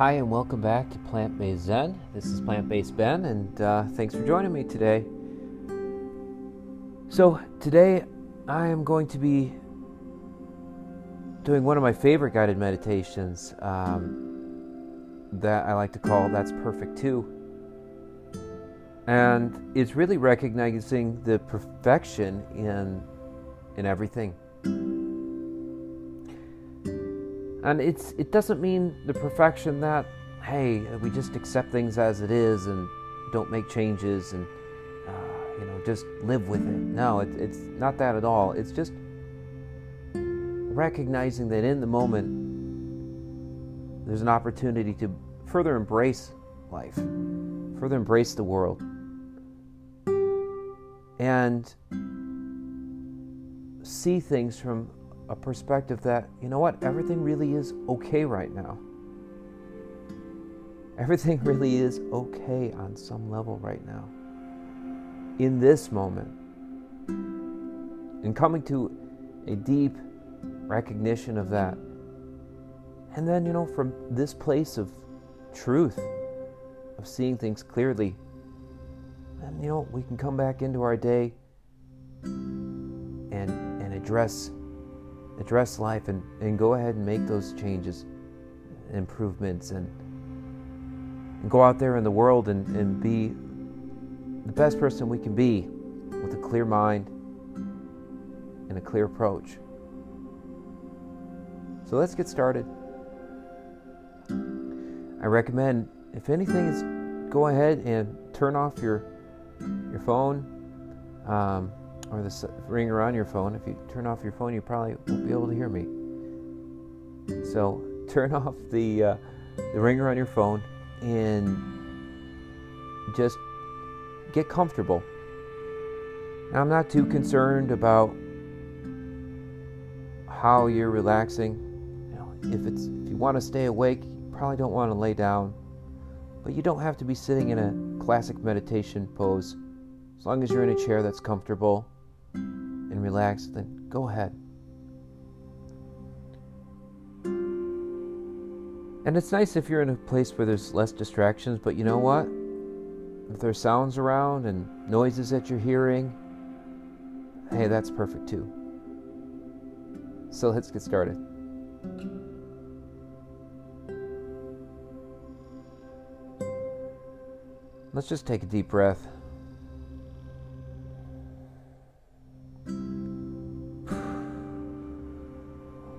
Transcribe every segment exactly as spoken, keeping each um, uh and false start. Hi and welcome back to Plant-Based Zen. This is Plant-Based Ben and uh, thanks for joining me today. So today I am going to be doing one of my favorite guided meditations um, that I like to call That's Perfect Too. And it's really recognizing the perfection in, in everything. And it's it doesn't mean the perfection that, hey, we just accept things as it is and don't make changes and, uh, you know, just live with it. No, it, it's not that at all. It's just recognizing that in the moment, there's an opportunity to further embrace life, further embrace the world. And see things from a perspective that, you know what, everything really is okay right now. Everything really is okay on some level right now, in this moment. And coming to a deep recognition of that. And then, you know, from this place of truth, of seeing things clearly, and, you know, we can come back into our day and, and address address life and, and go ahead and make those changes, improvements, and, and go out there in the world and, and be the best person we can be with a clear mind and a clear approach. So let's get started. I recommend, if anything, is go ahead and turn off your your phone, um, or the ringer on your phone. If you turn off your phone, you probably won't be able to hear me. So turn off the uh, the ringer on your phone and just get comfortable. Now, I'm not too concerned about how you're relaxing. You know, if it's if you want to stay awake, you probably don't want to lay down, but you don't have to be sitting in a classic meditation pose. As long as you're in a chair that's comfortable and relaxed, then go ahead. And it's nice if you're in a place where there's less distractions, but you know what? If there's sounds around and noises that you're hearing, hey, that's perfect too. So let's get started. Let's just take a deep breath.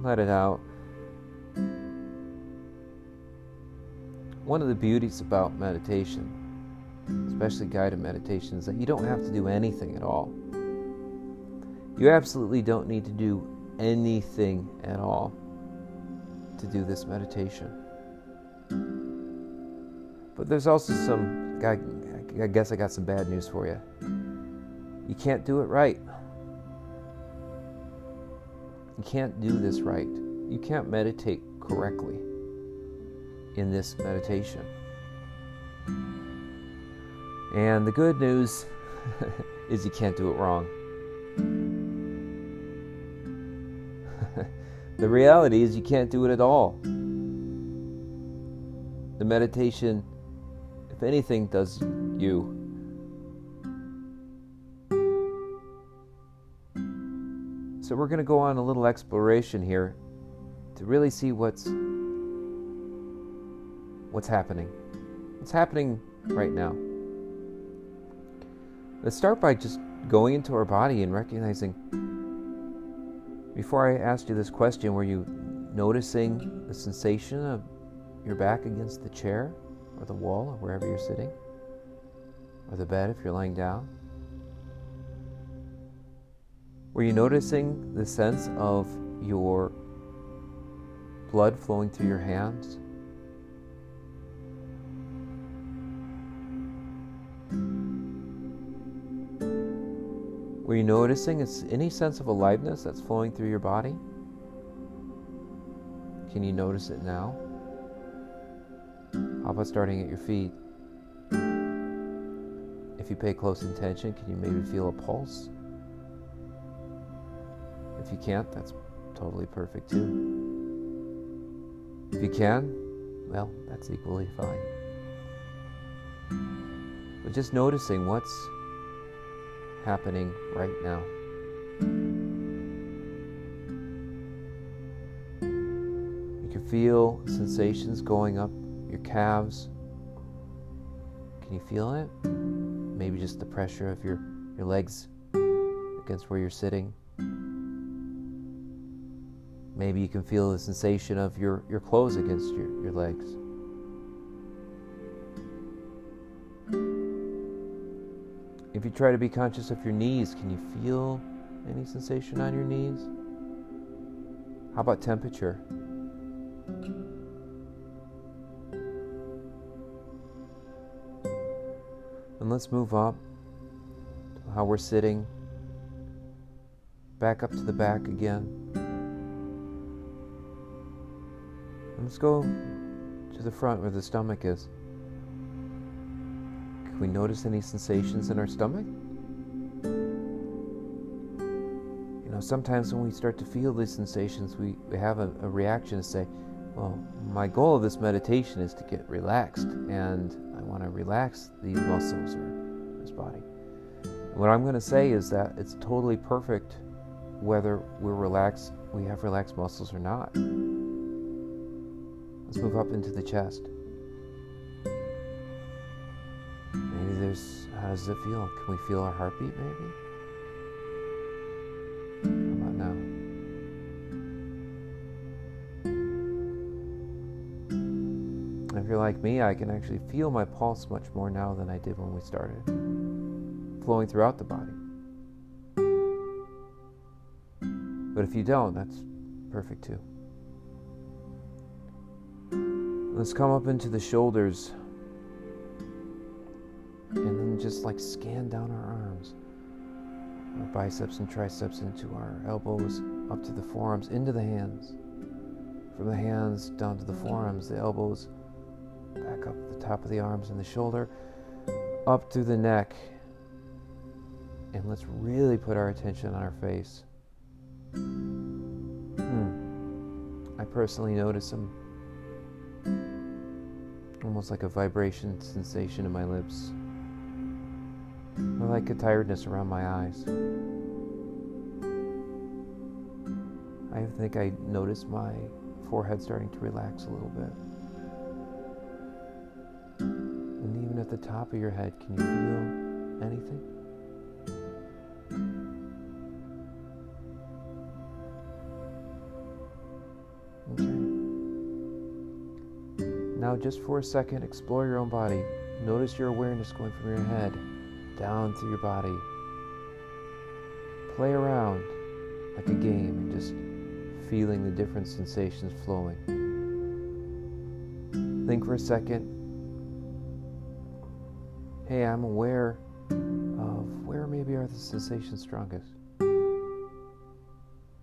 Let it out. One of the beauties about meditation, especially guided meditation, is that you don't have to do anything at all. You absolutely don't need to do anything at all to do this meditation. But there's also some, I guess I got some bad news for you. You can't do it right. You can't do this right. You can't meditate correctly in this meditation. And the good news is you can't do it wrong. The reality is you can't do it at all. The meditation, if anything, does you. So we're going to go on a little exploration here to really see what's what's happening. What's happening right now. Let's start by just going into our body and recognizing, before I asked you this question, were you noticing the sensation of your back against the chair or the wall or wherever you're sitting? Or the bed if you're laying down? Were you noticing the sense of your blood flowing through your hands? Were you noticing any sense of aliveness that's flowing through your body? Can you notice it now? How about starting at your feet? If you pay close attention, can you maybe feel a pulse? If you can't, that's totally perfect too. If you can, well, that's equally fine. But just noticing what's happening right now. You can feel sensations going up your calves. Can you feel it? Maybe just the pressure of your, your legs against where you're sitting. Maybe you can feel the sensation of your, your clothes against your, your legs. If you try to be conscious of your knees, can you feel any sensation on your knees? How about temperature? And let's move up to how we're sitting, back up to the back again. And let's go to the front where the stomach is. Can we notice any sensations in our stomach? You know, sometimes when we start to feel these sensations, we, we have a, a reaction to say, well, my goal of this meditation is to get relaxed, and I want to relax these muscles or this body. What I'm going to say is that it's totally perfect whether we're relaxed, we have relaxed muscles or not. Let's move up into the chest. Maybe there's, how does it feel? Can we feel our heartbeat maybe? How about now? If you're like me, I can actually feel my pulse much more now than I did when we started, flowing throughout the body. But if you don't, that's perfect too. Let's come up into the shoulders and then just like scan down our arms, our biceps and triceps into our elbows, up to the forearms, into the hands. From the hands down to the forearms, the elbows, back up the top of the arms and the shoulder, up through the neck. And let's really put our attention on our face. Hmm. I personally notice some almost like a vibration sensation in my lips, or like a tiredness around my eyes. I think I noticed my forehead starting to relax a little bit. And even at the top of your head, can you feel anything? Now just for a second, explore your own body. Notice your awareness going from your head down through your body. Play around like a game and just feeling the different sensations flowing. Think for a second, hey, I'm aware of where maybe are the sensations strongest. For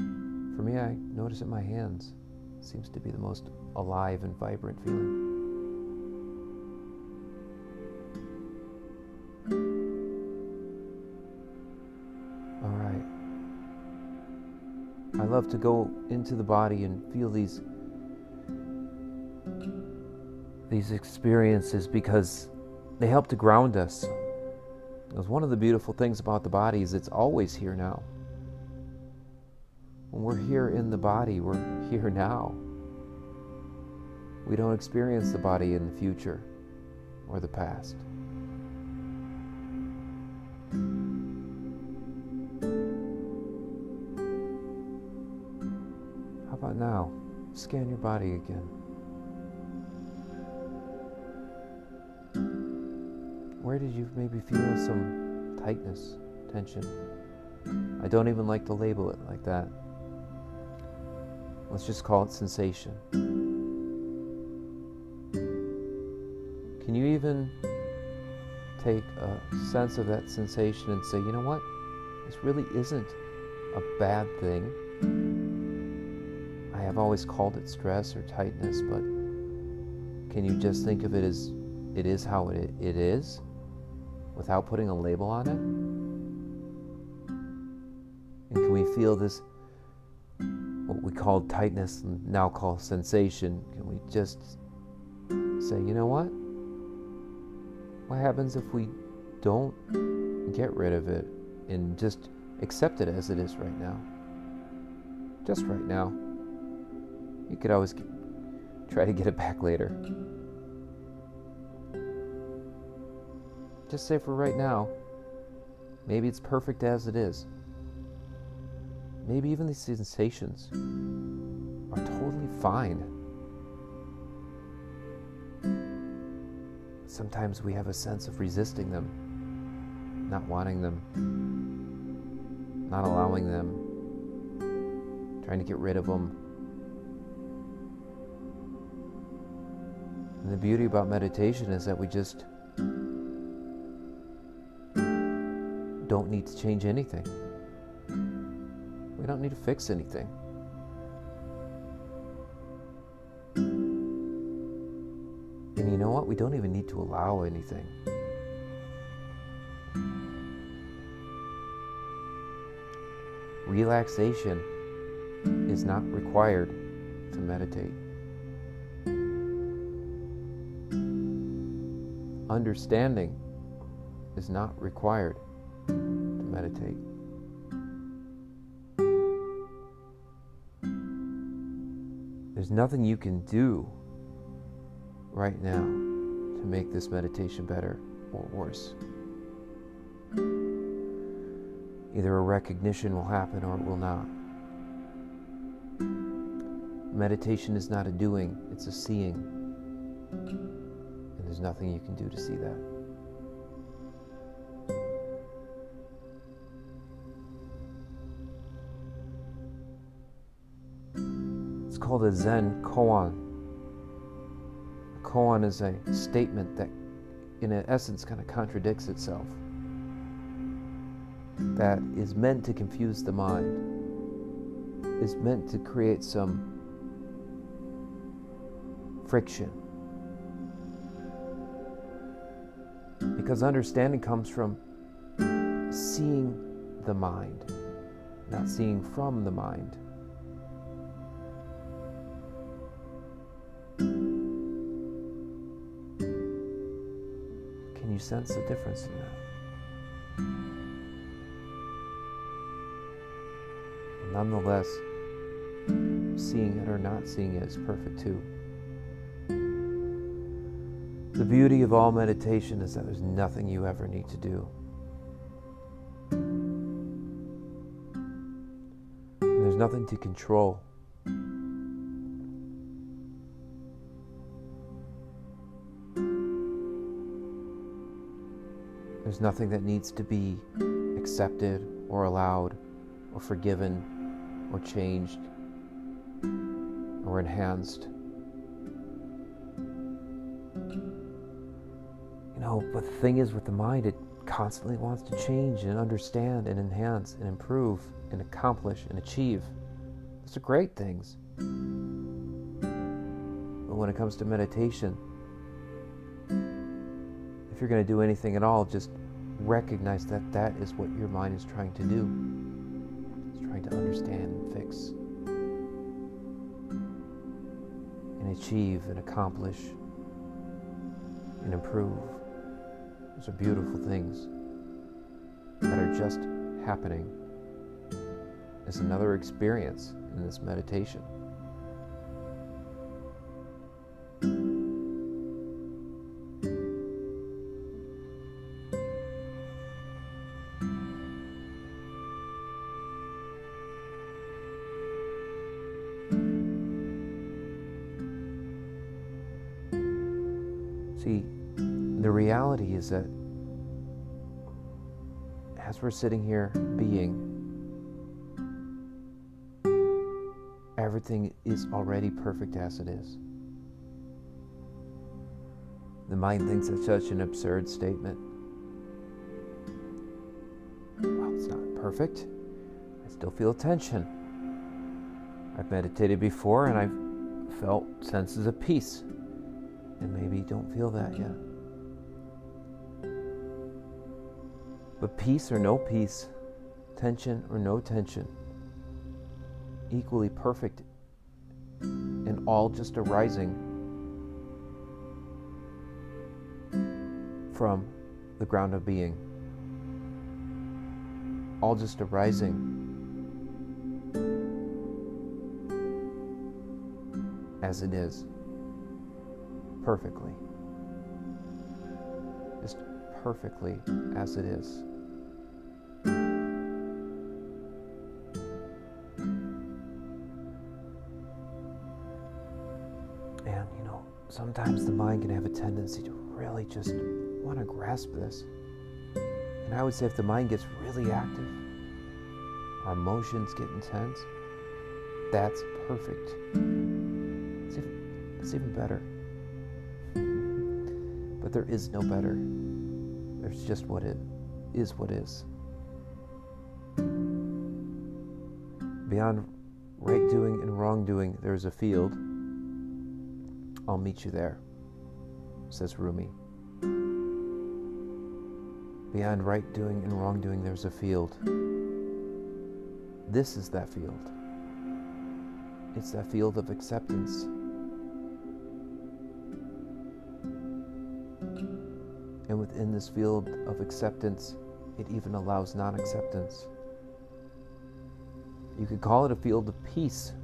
me, I notice it in my hands. It seems to be the most alive and vibrant feeling. I love to go into the body and feel these these experiences because they help to ground us. Because one of the beautiful things about the body is it's always here now. When we're here in the body, we're here now. We don't experience the body in the future or the past. But now, scan your body again. Where did you maybe feel some tightness, tension? I don't even like to label it like that. Let's just call it sensation. Can you even take a sense of that sensation and say, you know what? This really isn't a bad thing. I've always called it stress or tightness, but can you just think of it as it is how it, it is without putting a label on it? And can we feel this, what we called tightness and now call sensation, can we just say, you know what? What happens if we don't get rid of it and just accept it as it is right now? Just right now. You could always get, try to get it back later. Just say for right now, maybe it's perfect as it is. Maybe even these sensations are totally fine. Sometimes we have a sense of resisting them, not wanting them, not allowing them, trying to get rid of them. And the beauty about meditation is that we just don't need to change anything. We don't need to fix anything. And you know what? We don't even need to allow anything. Relaxation is not required to meditate. Understanding is not required to meditate. There's nothing you can do right now to make this meditation better or worse. Either a recognition will happen or it will not. Meditation is not a doing, it's a seeing. There's nothing you can do to see that. It's called a Zen koan. A koan is a statement that, in essence, kind of contradicts itself. That is meant to confuse the mind. Is meant to create some friction. Because understanding comes from seeing the mind, not seeing from the mind. Can you sense the difference in that? Nonetheless, seeing it or not seeing it is perfect too. The beauty of all meditation is that there's nothing you ever need to do. And there's nothing to control. There's nothing that needs to be accepted or allowed or forgiven or changed or enhanced. No, but the thing is with the mind, it constantly wants to change and understand and enhance and improve and accomplish and achieve. Those are great things. But when it comes to meditation, if you're going to do anything at all, just recognize that that is what your mind is trying to do. It's trying to understand and fix and achieve and accomplish and improve. Those are beautiful things that are just happening. It's another experience in this meditation. See, the reality is that as we're sitting here being, everything is already perfect as it is. The mind thinks it's such an absurd statement. Well, it's not perfect. I still feel tension. I've meditated before and I've felt senses of peace. And maybe you don't feel that yet. But peace or no peace, tension or no tension, equally perfect and all just arising from the ground of being, all just arising as it is, perfectly, just perfectly as it is. And you know, sometimes the mind can have a tendency to really just want to grasp this. And I would say if the mind gets really active, our emotions get intense, that's perfect. It's even, it's even better. But there is no better. There's just what it is what is. Beyond right doing and wrong doing, there's a field. I'll meet you there, says Rumi. Beyond right doing and wrongdoing, there's a field. This is that field. It's that field of acceptance. And within this field of acceptance, it even allows non-acceptance. You could call it a field of peace.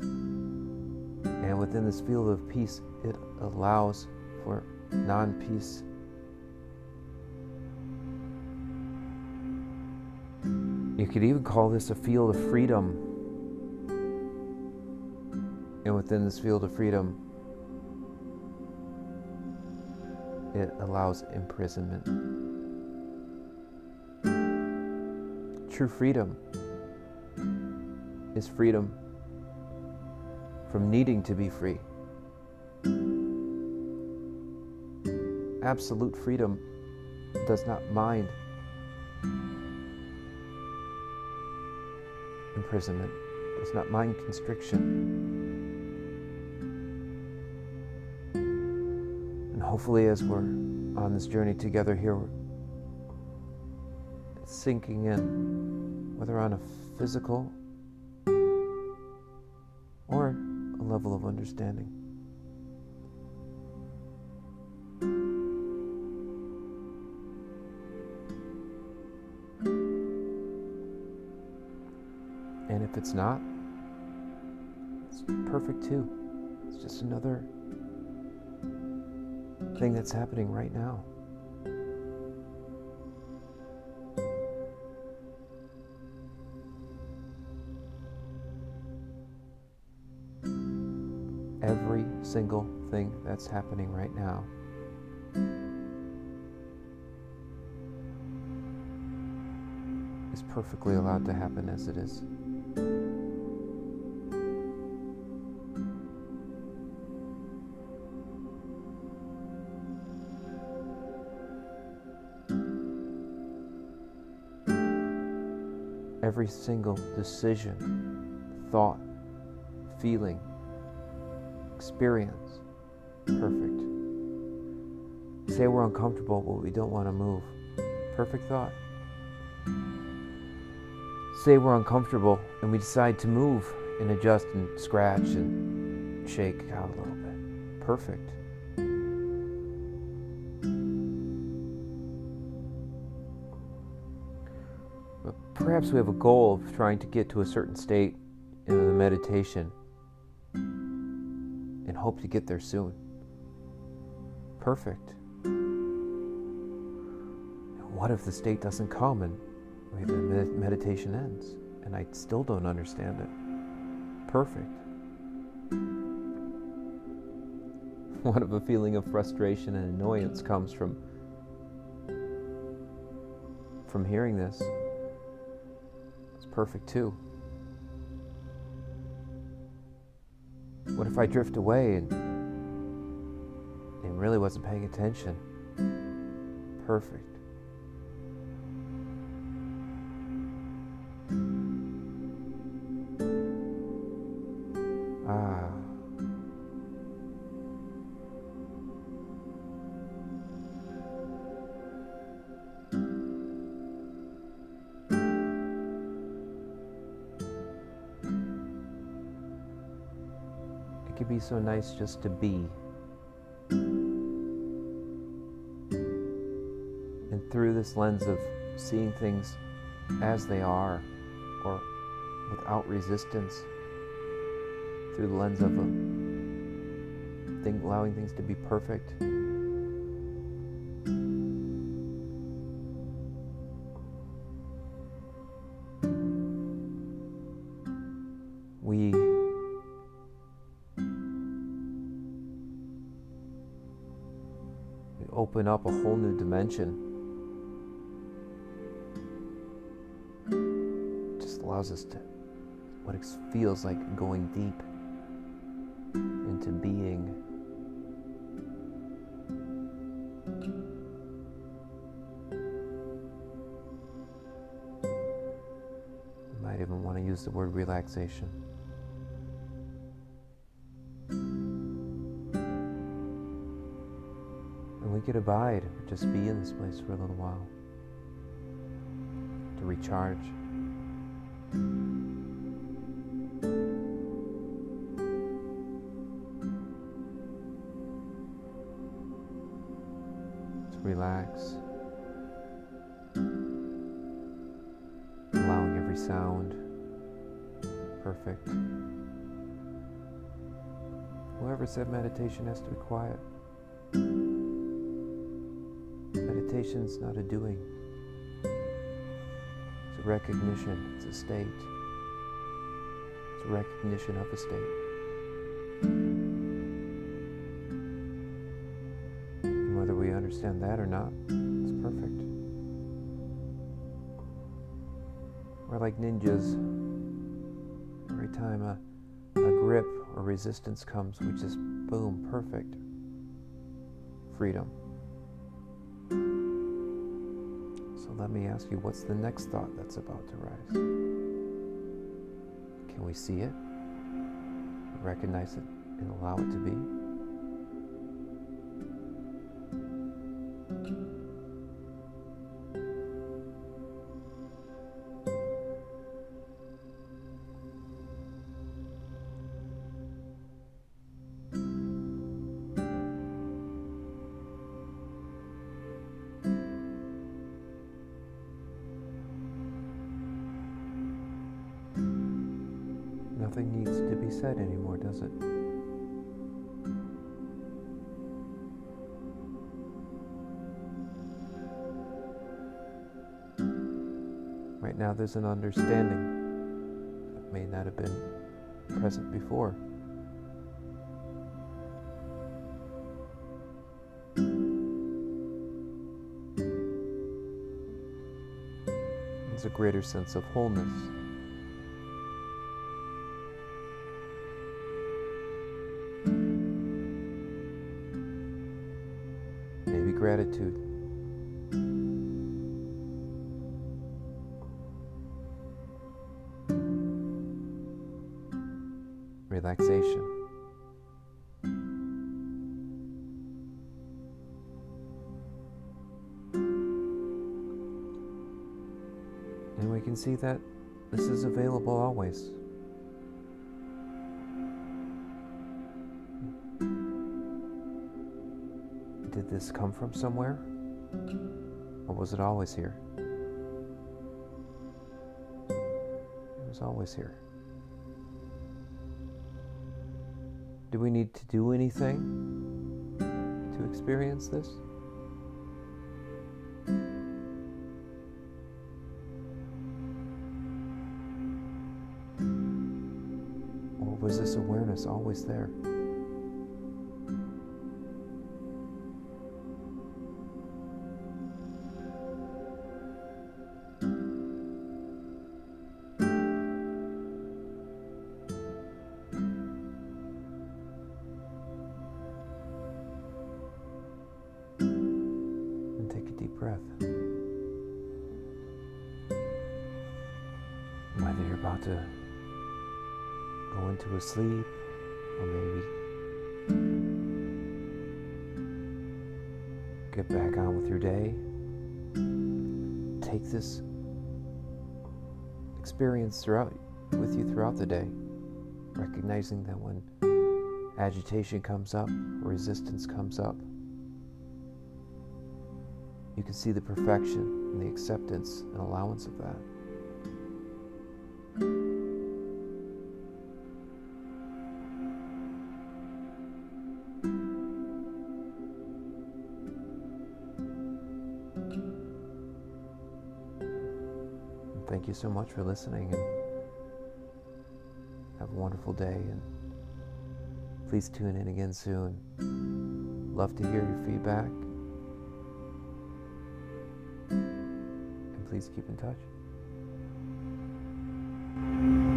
And within this field of peace, it allows for non-peace. You could even call this a field of freedom. And within this field of freedom, it allows imprisonment. True freedom is freedom from needing to be free. Absolute freedom does not mind imprisonment, does not mind constriction. And hopefully as we're on this journey together here, it's sinking in, whether on a physical or a level of understanding. And if it's not, it's perfect too. It's just another thing that's happening right now. Every single thing that's happening right now is perfectly allowed to happen as it is. Every single decision, thought, feeling, experience, perfect. Say we're uncomfortable, but we don't want to move. Perfect thought. Say we're uncomfortable and we decide to move and adjust and scratch and shake out a little bit. Perfect. Perhaps we have a goal of trying to get to a certain state in the meditation and hope to get there soon. Perfect. And what if the state doesn't come and we have the med- meditation ends and I still don't understand it? Perfect. What if a feeling of frustration and annoyance comes from from hearing this? Perfect too. What if I drift away and, and really wasn't paying attention? Perfect. Ah. It could be so nice just to be. through this lens of seeing things as they are, or without resistance, through the lens of a thing, allowing things to be perfect. We we open up a whole new dimension. Allows us to what it feels like going deep into being. You might even want to use the word relaxation. And we could abide, just be in this place for a little while to recharge. To relax, allowing every sound perfect. Whoever said meditation has to be quiet. Meditation's not a doing. Recognition, it's a state. It's a recognition of a state. And whether we understand that or not, it's perfect. We're like ninjas. Every time a, a grip or resistance comes, we just, boom, perfect. Freedom. Let me ask you, what's the next thought that's about to rise? Can we see it, recognize it, and allow it to be. Nothing needs to be said anymore, does it? Right now there's an understanding that may not have been present before. There's a greater sense of wholeness. Gratitude. Relaxation. And we can see that this is available always. Did this come from somewhere, or was it always here? It was always here. Do we need to do anything to experience this? Or was this awareness always there? Breath. Whether you're about to go into a sleep, or maybe get back on with your day, take this experience throughout with you throughout the day, recognizing that when agitation comes up, resistance comes up, you can see the perfection and the acceptance and allowance of that. And thank you so much for listening, and have a wonderful day, and please tune in again soon. Love to hear your feedback. And please keep in touch.